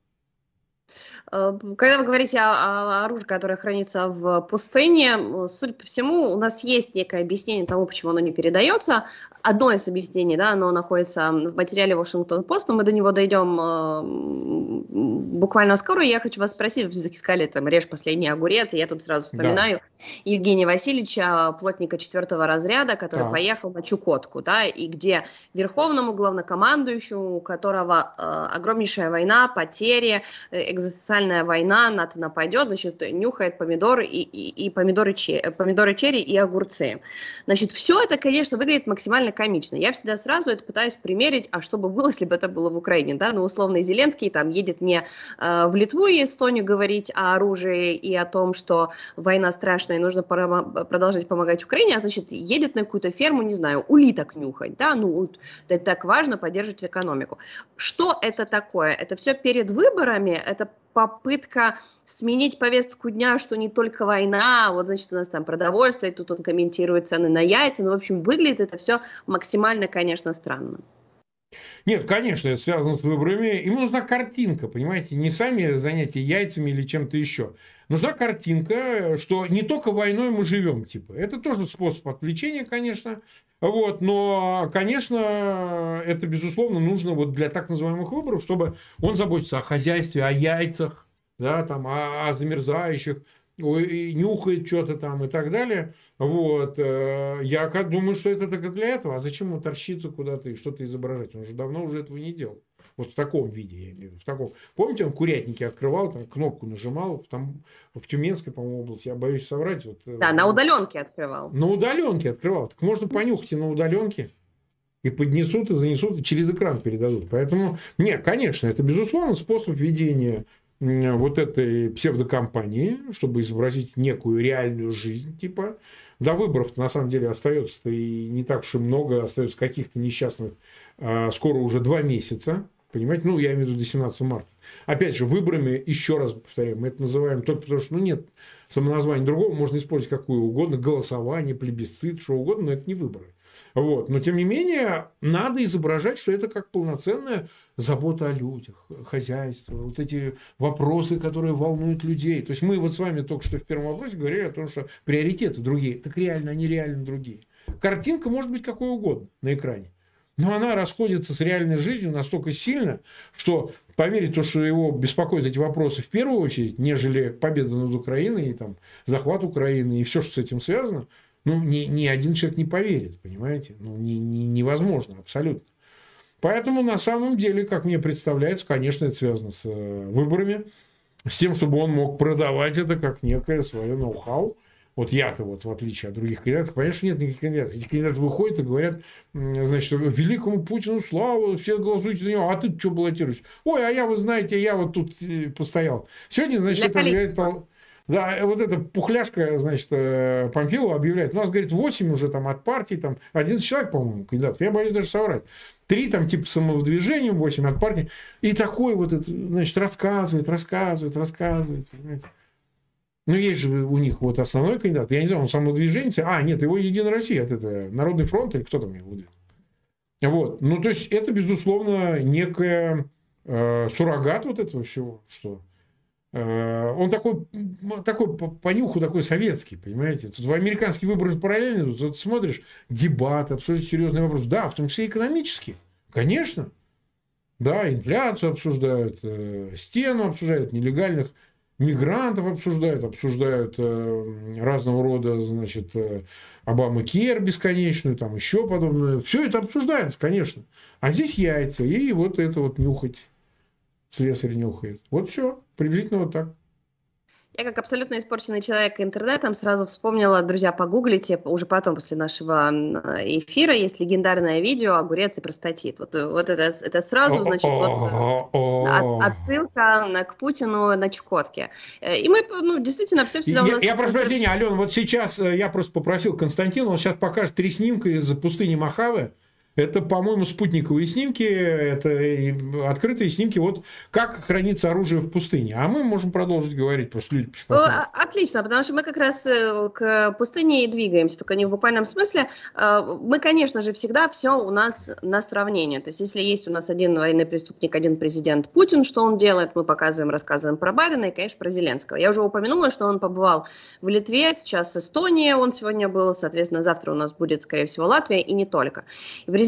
Когда вы говорите о, о оружии, которое хранится в пустыне, судя по всему, у нас есть некое объяснение тому, почему оно не передается. Одно из объяснений, да, оно находится в материале Вашингтон Пост, но мы до него дойдем э, буквально скоро. Я хочу вас спросить, вы все-таки сказали, там, режь последний огурец, и я тут сразу вспоминаю да. Евгения Васильевича, плотника четвертого разряда, который да. поехал на Чукотку, да, и где верховному главнокомандующему, у которого э, огромнейшая война, потери, э, экзистенциальная война, НАТО нападет, значит, нюхает помидоры и, и, и помидоры, черри, помидоры черри и огурцы. Значит, все это, конечно, выглядит максимально комично. Я всегда сразу это пытаюсь примерить, а что бы было, если бы это было в Украине, да, ну, условно, Зеленский там едет не э, в Литву и Эстонию говорить о оружии и о том, что война страшная и нужно пора- продолжать помогать Украине, а, значит, едет на какую-то ферму, не знаю, улиток нюхать, да, ну, это так важно поддерживать экономику. Что это такое? Это все перед выборами, это попытка сменить повестку дня, что не только война, вот, значит, у нас там продовольствие, тут он комментирует цены на яйца, ну, в общем, выглядит это все максимально, конечно, странно. Нет, конечно, это связано с выборами. Им нужна картинка, понимаете, не сами занятия яйцами или чем-то еще. Нужна картинка, что не только войной мы живем, типа. Это тоже способ отвлечения, конечно. Вот, но, конечно, это, безусловно, нужно вот для так называемых выборов, чтобы он заботится о хозяйстве, о яйцах, да, там, о, о замерзающих, и нюхает что-то там и так далее. Вот. Я думаю, что это только для этого. А зачем ему торщиться куда-то и что-то изображать? Он же давно уже этого не делал. Вот в таком виде. В таком. Помните, он курятники открывал, там кнопку нажимал, там в Тюменской, по-моему, области, я боюсь соврать. Вот, да, на удаленке открывал. На удаленке открывал. Так можно понюхать и на удаленке. И поднесут, и занесут, и через экран передадут. Поэтому, нет, конечно, это, безусловно, способ ведения вот этой псевдокомпании, чтобы изобразить некую реальную жизнь, типа. До выборов-то, на самом деле, остается и не так уж и много, остается каких-то несчастных, а, скоро уже два месяца, понимаете? Ну, я имею в виду до семнадцатого марта. Опять же, выборами, еще раз повторяю, мы это называем только потому, что, ну, нет самоназвания другого, можно использовать какое угодно, голосование, плебисцит, что угодно, но это не выборы. Вот. Но, тем не менее, надо изображать, что это как полноценная забота о людях, хозяйство, вот эти вопросы, которые волнуют людей. То есть, мы вот с вами только что в первом вопросе говорили о том, что приоритеты другие. Так реально, они реально другие. Картинка может быть какой угодно на экране. Но она расходится с реальной жизнью настолько сильно, что поверить в то, что его беспокоят эти вопросы в первую очередь, нежели победа над Украиной, и, там, захват Украины и все, что с этим связано, ну, ни, ни один человек не поверит, понимаете? Ну, ни, ни, невозможно абсолютно. Поэтому, на самом деле, как мне представляется, конечно, это связано с выборами, с тем, чтобы он мог продавать это как некое свое ноу-хау. Вот я-то, вот, в отличие от других кандидатов, конечно, нет никаких кандидатов. Эти кандидаты выходят и говорят, значит, великому Путину слава, все голосуйте за него, а ты что баллотируешь? Ой, а я, вы знаете, я вот тут постоял. Сегодня, значит, это объявляет... Да, вот эта пухляшка, значит, Помпео объявляет. У нас, говорит, восемь уже там от партии, там, одиннадцать человек, по-моему, кандидатов. Я боюсь даже соврать. Три там типа самовыдвижением, восемь от партии. И такой вот, значит, рассказывает, рассказывает, рассказывает, понимаете. Ну, есть же у них вот основной кандидат. Я не знаю, он самовыдвиженец. А, нет, его Единая Россия. Это Народный фронт или кто там его выдвинул. Вот. Ну, то есть, это, безусловно, некая э, суррогат вот этого всего, что... Э, он такой, такой по нюху такой советский, понимаете. Тут в американские выборы параллельно идут. Вот смотришь, дебаты, обсуждаешь серьезные вопросы. Да, в том числе экономические. Конечно. Да, инфляцию обсуждают, э, стену обсуждают, нелегальных... Мигрантов обсуждают, обсуждают э, разного рода, значит, э, Обама-Кер бесконечную, там еще подобное. Все это обсуждается, конечно. А здесь яйца, и вот это вот нюхать. Слесарь нюхает. Вот все, приблизительно вот так. Я как абсолютно испорченный человек интернетом сразу вспомнила, друзья, погуглите, уже потом после нашего эфира есть легендарное видео «Огурец и простатит». Вот, вот это, это сразу, значит, вот от, отсылка к Путину на Чукотке. И мы, ну, действительно, все всегда у нас... Я, я прошу прощения, Алёна, вот сейчас я просто попросил Константина, он сейчас покажет три снимка из пустыни Мохаве. Это, по-моему, спутниковые снимки, это открытые снимки, вот как хранится оружие в пустыне. А мы можем продолжить говорить, просто люди... Отлично, потому что мы как раз к пустыне и двигаемся, только не в буквальном смысле. Мы, конечно же, всегда все у нас на сравнение. То есть, если есть у нас один военный преступник, один президент Путин, что он делает, мы показываем, рассказываем про Байдена и, конечно, про Зеленского. Я уже упомянула, что он побывал в Литве, сейчас Эстония, он сегодня был, соответственно, завтра у нас будет, скорее всего, Латвия и не только.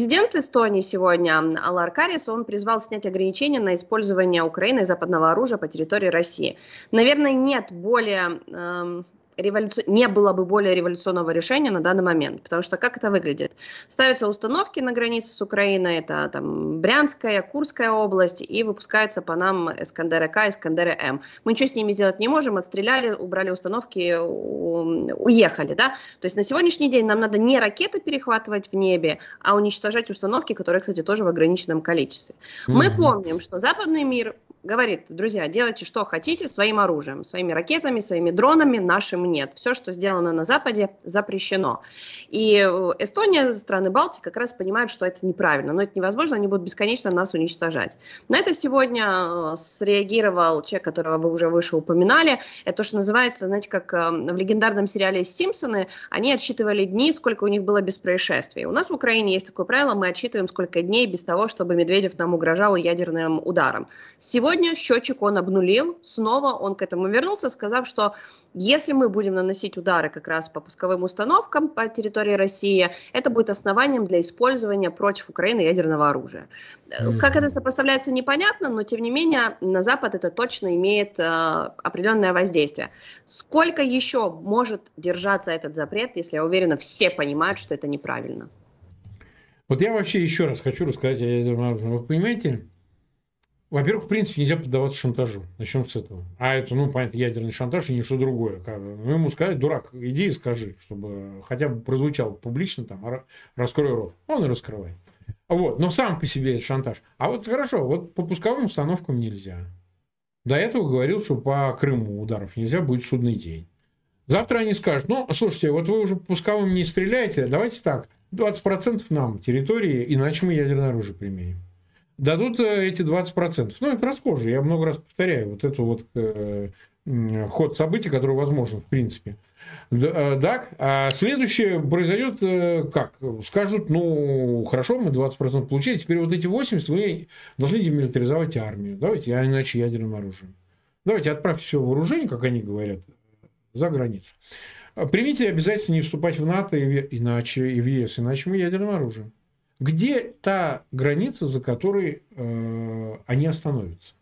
Президент Эстонии сегодня, Алар Карис, он призвал снять ограничения на использование Украины западного оружия по территории России. Наверное, нет более... Эм... Революци... не было бы более революционного решения на данный момент, потому что как это выглядит? Ставятся установки на границе с Украиной, это там Брянская, Курская область, и выпускаются по нам Искандеры-К, Искандеры-М. Мы ничего с ними сделать не можем, отстреляли, убрали установки, уехали, да? То есть на сегодняшний день нам надо не ракеты перехватывать в небе, а уничтожать установки, которые, кстати, тоже в ограниченном количестве. Mm-hmm. Мы помним, что западный мир говорит: друзья, делайте что хотите своим оружием, своими ракетами, своими дронами, нашим нет. Все, что сделано на Западе, запрещено. И Эстония, страны Балтии как раз понимают, что это неправильно, но это невозможно, они будут бесконечно нас уничтожать. На это сегодня среагировал человек, которого вы уже выше упоминали. Это то, что называется, знаете, как в легендарном сериале «Симпсоны», они отсчитывали дни, сколько у них было без происшествий. У нас в Украине есть такое правило, мы отсчитываем, сколько дней без того, чтобы Медведев нам угрожал ядерным ударом. Сегодня Сегодня счетчик он обнулил, снова он к этому вернулся, сказав, что если мы будем наносить удары как раз по пусковым установкам по территории России, это будет основанием для использования против Украины ядерного оружия. Mm-hmm. Как это сопоставляется, непонятно, но тем не менее на Запад это точно имеет э, определенное воздействие. Сколько еще может держаться этот запрет, если, я уверена, все понимают, что это неправильно? Вот я вообще еще раз хочу рассказать о ядерном оружии. Вы понимаете... Во-первых, в принципе, нельзя поддаваться шантажу. Начнем с этого. А это, ну, понятно, ядерный шантаж и ничто другое. Ну, ему сказать, дурак, иди и скажи, чтобы хотя бы прозвучало публично, там, раскрой рот. Он и раскрывает. Вот. Но сам по себе это шантаж. А вот хорошо, вот по пусковым установкам нельзя. До этого говорил, что по Крыму ударов нельзя, будет судный день. Завтра они скажут, ну, слушайте, вот вы уже по пусковым не стреляете, давайте так, двадцать процентов нам территории, иначе мы ядерное оружие применим. Дадут эти двадцать процентов. Ну, это расхожее. Я много раз повторяю вот этот вот э, ход событий, который возможен, в принципе. Д- э, так, а следующее произойдет э, как? Скажут, ну, хорошо, мы двадцать процентов получили, теперь вот эти восемьдесят вы должны демилитаризовать армию. Давайте, а иначе ядерным оружием. Давайте отправьте все вооружение, как они говорят, за границу. Примите обязательно не вступать в НАТО, и в... иначе и в ЕС, иначе мы ядерным оружием. Где та граница, за которой э, они остановятся?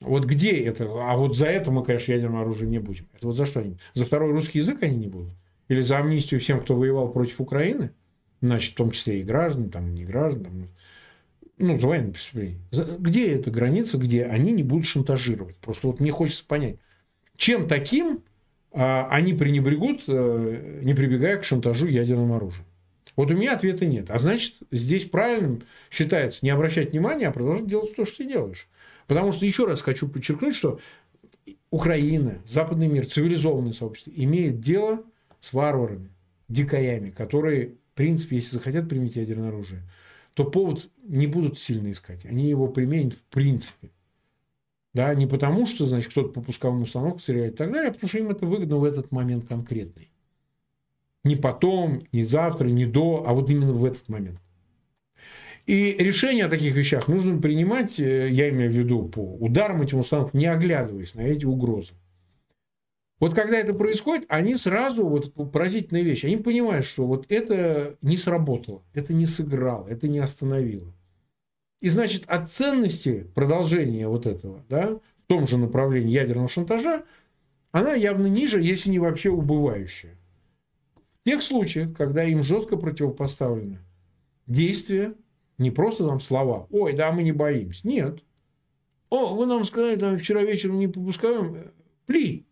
Вот где это? А вот за это мы, конечно, ядерное оружие не будем. Это вот за что они? За второй русский язык они не будут? Или за амнистию всем, кто воевал против Украины? Значит, в том числе и граждан, там, не граждан. Там, ну, за военные преступления. Где эта граница, где они не будут шантажировать? Просто вот мне хочется понять, чем таким э, они пренебрегут, э, не прибегая к шантажу ядерным оружием? Вот у меня ответа нет. А значит, здесь правильным считается не обращать внимания, а продолжать делать то, что ты делаешь. Потому что, еще раз хочу подчеркнуть, что Украина, западный мир, цивилизованное сообщество имеет дело с варварами, дикарями, которые, в принципе, если захотят применить ядерное оружие, то повод не будут сильно искать. Они его применят в принципе. Да, не потому, что, значит, кто-то по пусковому установку стреляет и так далее, а потому что им это выгодно в этот момент конкретный. Не потом, не завтра, не до, а вот именно в этот момент. И решение о таких вещах нужно принимать, я имею в виду, по ударам этим установкам, не оглядываясь на эти угрозы. Вот когда это происходит, они сразу, вот поразительная вещь, они понимают, что вот это не сработало, это не сыграло, это не остановило. И значит, от ценности продолжения вот этого, да, в том же направлении ядерного шантажа, она явно ниже, если не вообще убывающая. В тех случаях, когда им жестко противопоставлены действия, не просто там слова, ой, да мы не боимся, нет. О, вы нам сказали, там, вчера вечером не попускаем, пли,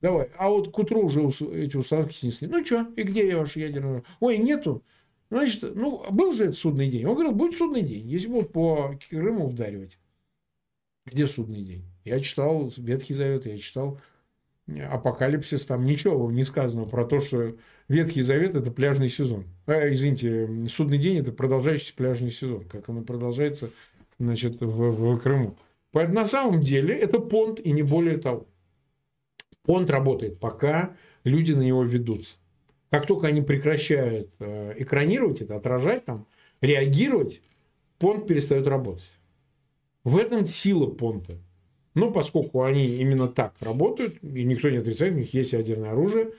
давай, а вот к утру уже эти установки снесли. Ну что, и где я ваш ядерный? Ой, нету. Значит, ну, был же этот судный день. Он говорил, будет судный день, если будут по Крыму вдаривать. Где судный день? Я читал Ветхий Завет, я читал Апокалипсис, там ничего не сказано про то, что Ветхий Завет – это пляжный сезон. А, извините, судный день – это продолжающийся пляжный сезон, как он и продолжается, значит, в, в Крыму. Поэтому на самом деле это понт и не более того. Понт работает, пока люди на него ведутся. Как только они прекращают э, экранировать это, отражать, там, реагировать, понт перестает работать. В этом сила понта. Но поскольку они именно так работают, и никто не отрицает, у них есть ядерное оружие,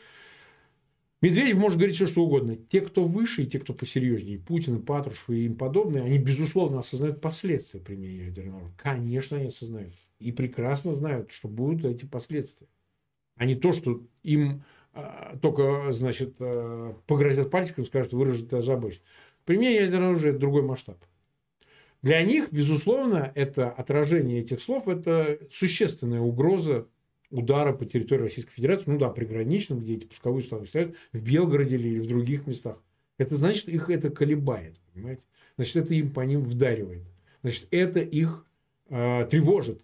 Медведев может говорить все, что угодно. Те, кто выше, и те, кто посерьезнее, и Путин, и Патрушев, и им подобные, они, безусловно, осознают последствия применения ядерного оружия. Конечно, они осознают. И прекрасно знают, что будут эти последствия. А не то, что им а, только, значит, а, погрозят пальчиком и скажут, выражают озабоченность. Применение ядерного оружия – это другой масштаб. Для них, безусловно, это отражение этих слов, это существенная угроза удара по территории Российской Федерации, ну да, приграничным, где эти пусковые установки стоят, в Белгороде или в других местах. Это значит, их это колебает, понимаете? Значит, это им по ним вдаривает. Значит, это их э, тревожит.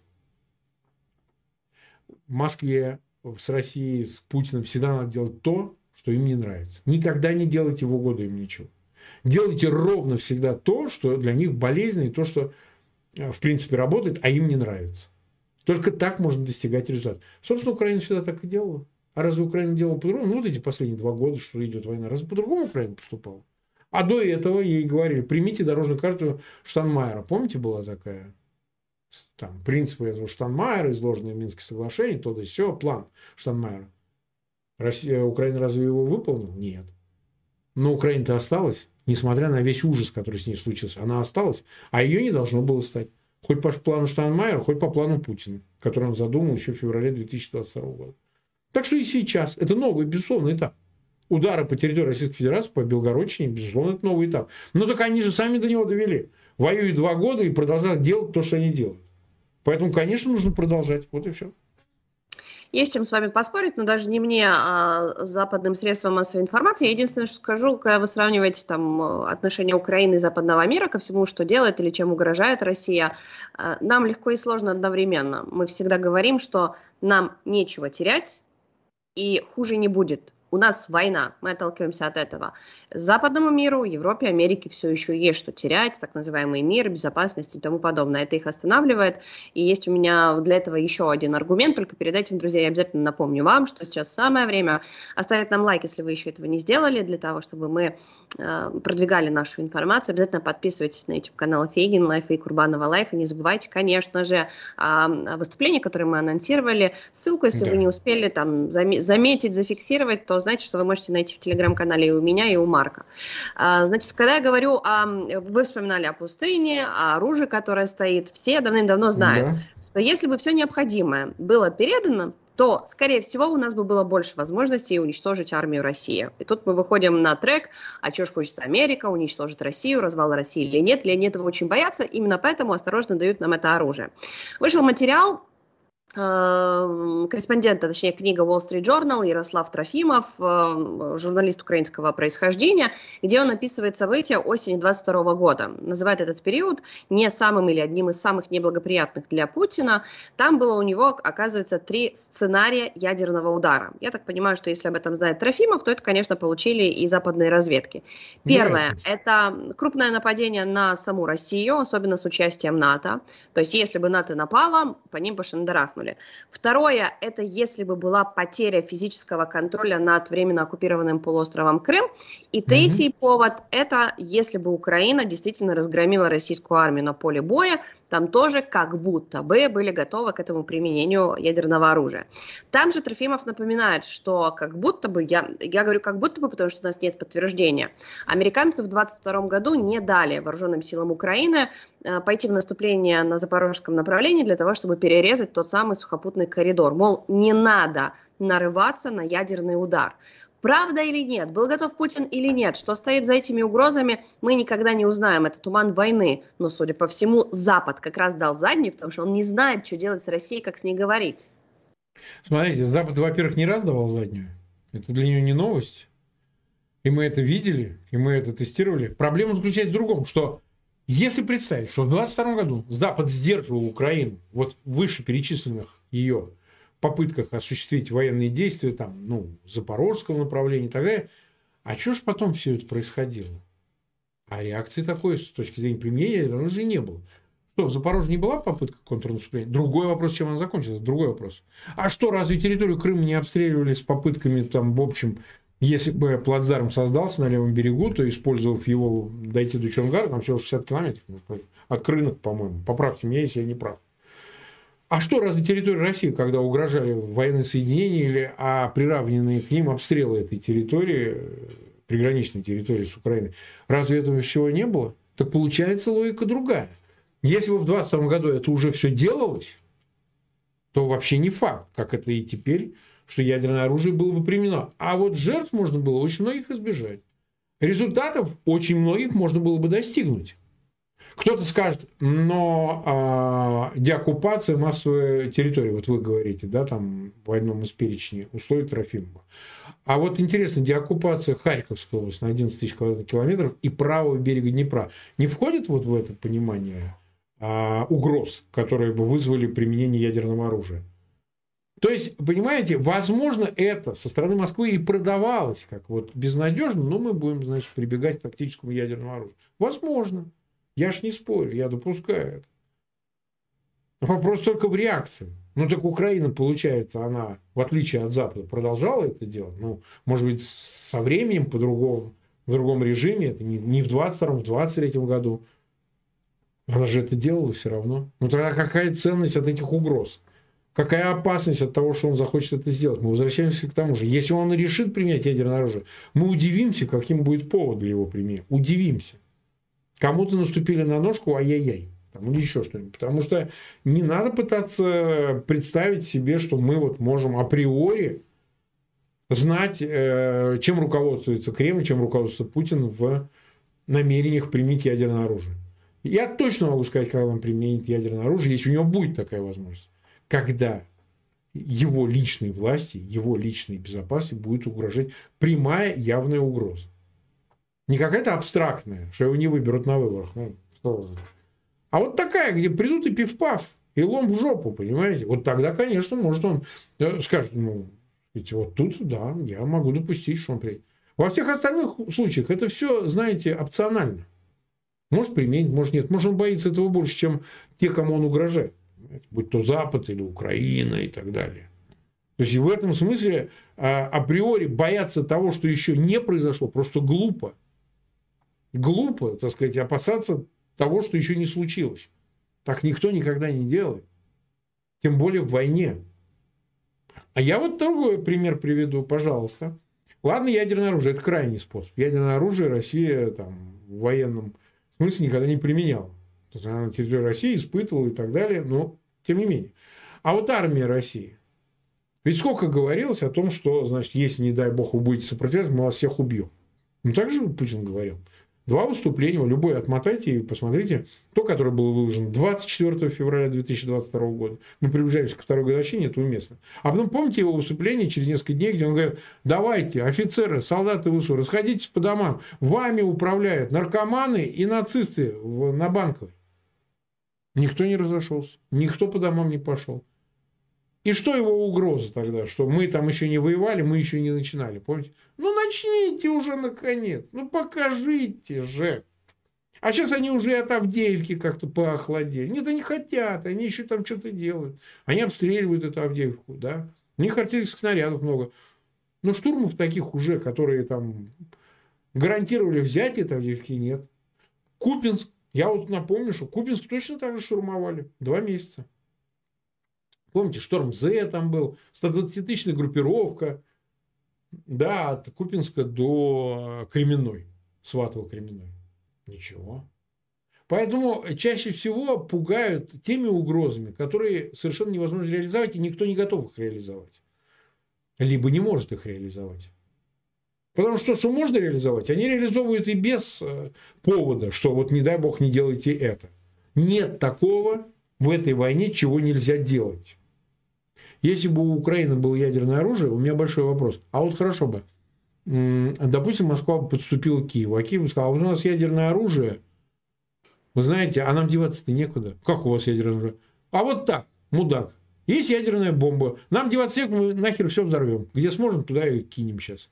В Москве, с Россией, с Путиным всегда надо делать то, что им не нравится. Никогда не делайте в угоду им ничего. Делайте ровно всегда то, что для них болезненно, и то, что в принципе работает, а им не нравится. Только так можно достигать результат. Собственно, Украина всегда так и делала. А разве Украина делала по-другому? Ну, вот эти последние два года, что идет война, разве по-другому Украина поступала? А до этого ей говорили, примите дорожную карту Штанмайера. Помните, была такая? Там принципы этого Штанмайера, изложенные в Минских соглашениях, то да сё, план Штанмайера. Россия, Украина разве его выполнила? Нет. Но Украина-то осталась, несмотря на весь ужас, который с ней случился. Она осталась, а ее не должно было стать. Хоть по плану Штайнмайера, хоть по плану Путина, который он задумал еще в феврале две тысячи двадцать второго года. Так что и сейчас. Это новый, безусловно, этап. Удары по территории Российской Федерации, по Белгородчине, безусловно, это новый этап. Но только они же сами до него довели. Воюют два года и продолжают делать то, что они делают. Поэтому, конечно, нужно продолжать. Вот и все. Есть чем с вами поспорить, но даже не мне, а западным средствам массовой информации. Я единственное, что скажу, когда вы сравниваете там отношения Украины и западного мира ко всему, что делает или чем угрожает Россия, нам легко и сложно одновременно. Мы всегда говорим, что нам нечего терять и хуже не будет. У нас война, мы отталкиваемся от этого. Западному миру, Европе, Америке все еще есть что терять, так называемый мир, безопасность и тому подобное. Это их останавливает. И есть у меня для этого еще один аргумент. Только перед этим, друзья, я обязательно напомню вам, что сейчас самое время оставить нам лайк, если вы еще этого не сделали, для того, чтобы мы э, продвигали нашу информацию. Обязательно подписывайтесь на YouTube-канал Фейгин Лайф и Курбанова Лайф. И не забывайте, конечно же, о выступлении, которое мы анонсировали. Ссылку, если да. вы не успели там, зам- заметить, зафиксировать, то знаете, что вы можете найти в телеграм-канале и у меня, и у Марка. Значит, когда я говорю о... Вы вспоминали о пустыне, о оружии, которое стоит. Все давным-давно знают, да. что если бы все необходимое было передано, то, скорее всего, у нас бы было больше возможностей уничтожить армию России. И тут мы выходим на трек, а чего ж хочет Америка, уничтожить Россию, развал России или нет, или они этого очень боятся, именно поэтому осторожно дают нам это оружие. Вышел материал э, корреспондента, точнее книга Wall Street Journal, Ярослав Трофимов, э, журналист украинского происхождения, где он описывает события осени двадцать второго года. Называет этот период не самым или одним из самых неблагоприятных для Путина. Там было у него, оказывается, три сценария ядерного удара. Я так понимаю, что если об этом знает Трофимов, то это, конечно, получили и западные разведки. Первое – это крупное нападение на саму Россию, особенно с участием НАТО. То есть если бы НАТО напало, по ним бы шандарахнули. Второе, это если бы была потеря физического контроля над временно оккупированным полуостровом Крым. И третий mm-hmm. повод, это если бы Украина действительно разгромила российскую армию на поле боя, там тоже как будто бы были готовы к этому применению ядерного оружия. Там же Трофимов напоминает, что как будто бы, я, я говорю как будто бы, потому что у нас нет подтверждения, американцы в двадцать втором году не дали вооруженным силам Украины э, пойти в наступление на запорожском направлении для того, чтобы перерезать тот самый сухопутный коридор. Мол, не надо нарываться на ядерный удар. Правда или нет? Был готов Путин или нет? Что стоит за этими угрозами, мы никогда не узнаем. Это туман войны. Но, судя по всему, Запад как раз дал задний, потому что он не знает, что делать с Россией, как с ней говорить. Смотрите, Запад, во-первых, не раз давал заднюю. Это для нее не новость. И мы это видели, и мы это тестировали. Проблема заключается в другом, что если представить, что в двадцать втором году Запад сдерживал Украину вот в вышеперечисленных ее попытках осуществить военные действия, там, ну, запорожского направления и так далее. А что ж потом все это происходило? А реакции такой, с точки зрения применения, оружия не было. Что, в Запорожье не была попытка контрнаступления? Другой вопрос, чем она закончилась, другой вопрос. А что, разве территорию Крыма не обстреливали с попытками, там, в общем, если бы плацдарм создался на левом берегу, то, использовав его, дойти до Чонгара, там всего шестьдесят километров, от Крынок, по-моему. Поправьте меня, если я не прав. А что, разве территория России, когда угрожали военные соединения, или а приравненные к ним обстрелы этой территории, приграничной территории с Украиной, разве этого всего не было? Так получается логика другая. Если бы в двадцать двадцатом году это уже все делалось, то вообще не факт, как это и теперь, что ядерное оружие было бы применено. А вот жертв можно было очень многих избежать. Результатов очень многих можно было бы достигнуть. Кто-то скажет, но э, деоккупация массовой территории, вот вы говорите, да, там в одном из перечней условий Трофимова. А вот интересно, деоккупация Харьковской области на одиннадцать тысяч километров и правого берега Днепра не входит вот в это понимание э, угроз, которые бы вызвали применение ядерного оружия? То есть, понимаете, возможно, это со стороны Москвы и продавалось как вот безнадежно, но мы будем, значит, прибегать к тактическому ядерному оружию. Возможно. Я ж не спорю, я допускаю это. Вопрос только в реакции. Ну так Украина, получается, она, в отличие от Запада, продолжала это дело. Ну, может быть, со временем по-другому, в другом режиме. Это не, не в двадцать втором, в двадцать третьем году. Она же это делала все равно. Ну тогда какая ценность от этих угроз? Какая опасность от того, что он захочет это сделать? Мы возвращаемся к тому же. Если он решит применять ядерное оружие, мы удивимся, каким будет повод для его применения. Удивимся. Кому-то наступили на ножку, ай-яй-яй, там, или еще что-нибудь. Потому что не надо пытаться представить себе, что мы вот можем априори знать, чем руководствуется Кремль, чем руководствуется Путин в намерениях применить ядерное оружие. Я точно могу сказать, когда он применит ядерное оружие, если у него будет такая возможность. Когда его личной власти, его личной безопасности будет угрожать прямая явная угроза. Не какая-то абстрактная, что его не выберут на выборах. Ну, что... А вот такая, где придут и пиф-паф, и лом в жопу, понимаете? Вот тогда, конечно, может он скажет, ну, вот тут, да, я могу допустить, что он приедет. Во всех остальных случаях это все, знаете, опционально. Может применить, может нет. Может он боится этого больше, чем те, кому он угрожает. Будь то Запад или Украина и так далее. То есть в этом смысле априори бояться того, что еще не произошло, просто глупо. Глупо, так сказать, опасаться того, что еще не случилось. Так никто никогда не делает. Тем более в войне. А я вот другой пример приведу, пожалуйста. Ладно, ядерное оружие – это крайний способ. Ядерное оружие Россия там, в военном смысле никогда не применяла. То есть она на территории России испытывала и так далее, но тем не менее. А вот армия России. Ведь сколько говорилось о том, что, значит, если, не дай бог, вы будете сопротивляться, мы вас всех убьем. Ну, так же Путин говорил. Два выступления, любое отмотайте и посмотрите. То, которое было выложено двадцать четвёртого февраля две тысячи двадцать второго года. Мы приближаемся ко второй годовщине, это уместно. А потом помните его выступление через несколько дней, где он говорит: давайте, офицеры, солдаты ВСУ, расходитесь по домам. Вами управляют наркоманы и нацисты на Банковой. Никто не разошелся, никто по домам не пошел. И что его угроза тогда? Что мы там еще не воевали, мы еще не начинали. Помните? Ну, начните уже, наконец. Ну, покажите же. А сейчас они уже от Авдеевки как-то поохладели. Нет, они хотят. Они еще там что-то делают. Они обстреливают эту Авдеевку. Да? У них артиллерийских снарядов много. Но штурмов таких уже, которые там гарантировали взятие этой Авдеевки, нет. Купинск. Я вот напомню, что Купинск точно так же штурмовали. Два месяца. Помните, Шторм З там был, сто двадцатитысячная группировка, да, от Купинска до Кременной, Сватово-Кременной. Ничего. Поэтому чаще всего пугают теми угрозами, которые совершенно невозможно реализовать, и никто не готов их реализовать. Либо не может их реализовать. Потому что, что можно реализовать, они реализовывают и без повода, что вот не дай бог не делайте это. Нет такого в этой войне, чего нельзя делать. Если бы у Украины было ядерное оружие, у меня большой вопрос. А вот хорошо бы. Допустим, Москва бы подступила к Киеву. А Киев бы сказал: а вот у нас ядерное оружие. Вы знаете, а нам деваться-то некуда. Как у вас ядерное оружие? А вот так, мудак. Есть ядерная бомба. Нам деваться некуда, мы нахер все взорвем. Где сможем, туда и кинем сейчас.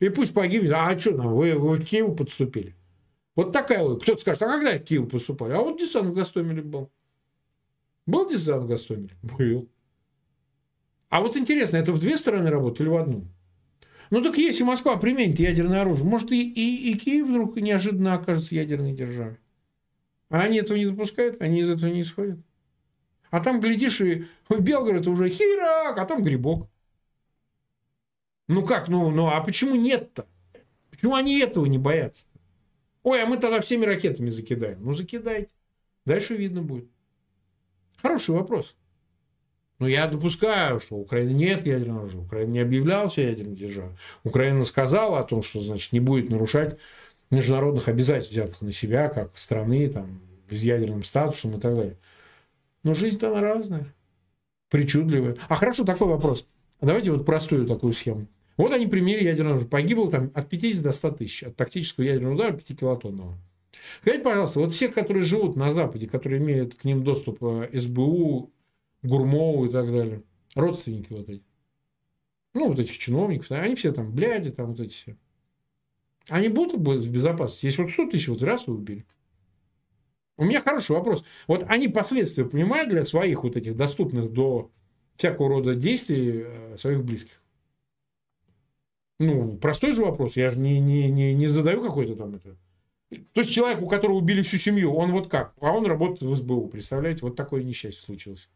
И пусть погибнет. А что нам? Вы, вы к Киеву подступили. Вот такая логика. Кто-то скажет: а когда к Киеву подступали? А вот десант в Гостомеле был. Был десант в Гостомеле? Был. А вот интересно, это в две стороны работает или в одну? Ну так если Москва применит ядерное оружие, может и, и, и Киев вдруг неожиданно окажется ядерной державой. А они этого не допускают, они из этого не исходят. А там, глядишь, и в Белгород уже херак, а там грибок. Ну как, ну, ну а почему нет-то? Почему они этого не боятся-то? Ой, а мы тогда всеми ракетами закидаем. Ну закидайте. Дальше видно будет. Хороший вопрос. Но я допускаю, что у Украины нет ядерного оружия. Украина не объявляла себя ядерной державой. Украина сказала о том, что, значит, не будет нарушать международных обязательств, взятых на себя, как страны, там, без ядерным статусом и так далее. Но жизнь-то она разная. Причудливая. А хорошо, такой вопрос. Давайте вот простую такую схему. Вот они применили ядерное оружие. Погибло там от пятидесяти до ста тысяч от тактического ядерного удара пятикилотонного. Скажите, пожалуйста, вот все, которые живут на Западе, которые имеют к ним доступ эс бэ у, Гурмову и так далее, родственники вот эти, ну, вот этих чиновников, они все там бляди, там вот эти все, они будут в безопасности, если вот сто тысяч вот раз вы убили? У меня хороший вопрос. Вот они последствия понимают для своих вот этих доступных до всякого рода действий своих близких? Ну, простой же вопрос, я же не, не, не, не задаю какой-то там это. То есть человек, у которого убили всю семью, он вот как? А он работает в эс бэ у, представляете? Вот такое несчастье случилось.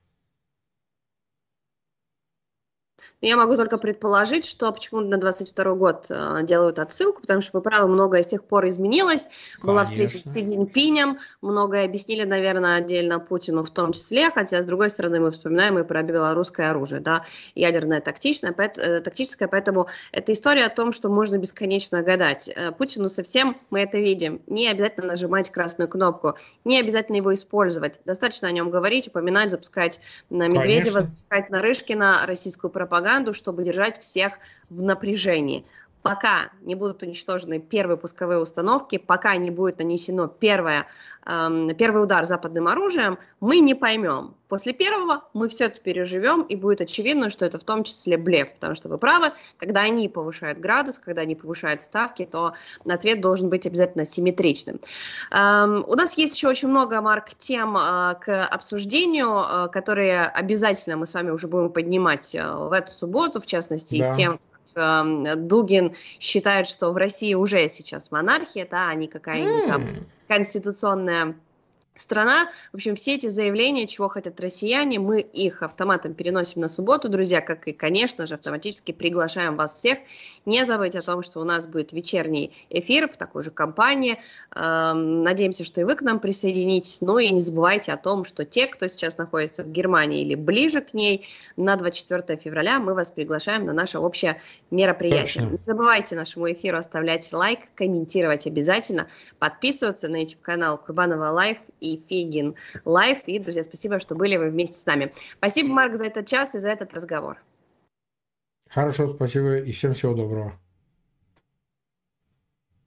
Я могу только предположить, что почему на двадцать второй год делают отсылку, потому что, вы правы, многое с тех пор изменилось. Конечно. Была встреча с Си Цзиньпинем, многое объяснили, наверное, отдельно Путину в том числе, хотя, с другой стороны, мы вспоминаем и про белорусское оружие, да, ядерное, тактичное, тактическое, поэтому это история о том, что можно бесконечно гадать. Путину совсем, мы это видим, не обязательно нажимать красную кнопку, не обязательно его использовать, достаточно о нем говорить, упоминать, запускать на Медведева, Конечно. запускать Нарышкина, российскую пропаганду, чтобы держать всех в напряжении. Пока не будут уничтожены первые пусковые установки, пока не будет нанесено первое, эм, первый удар западным оружием, мы не поймем. После первого мы все это переживем, и будет очевидно, что это в том числе блеф, потому что вы правы, когда они повышают градус, когда они повышают ставки, то ответ должен быть обязательно симметричным. Эм, у нас есть еще очень много, Марк, тем э, к обсуждению, э, которые обязательно мы с вами уже будем поднимать э, в эту субботу, в частности, да. и с тем, Дугин считает, что в России уже сейчас монархия, да, а не какая-нибудь там конституционная страна. В общем, все эти заявления, чего хотят россияне, мы их автоматом переносим на субботу, друзья, как и, конечно же, автоматически приглашаем вас всех. Не забыть о том, что у нас будет вечерний эфир в такой же компании. Надеемся, что и вы к нам присоединитесь. Ну и не забывайте о том, что те, кто сейчас находится в Германии или ближе к ней, на двадцать четвёртое февраля мы вас приглашаем на наше общее мероприятие. Конечно. Не забывайте нашему эфиру оставлять лайк, комментировать обязательно, подписываться на YouTube-канал Курбанова Лайф и Фейгин Лайф. И, друзья, спасибо, что были вы вместе с нами. Спасибо, Марк, за этот час и за этот разговор. Хорошо, спасибо и всем всего доброго.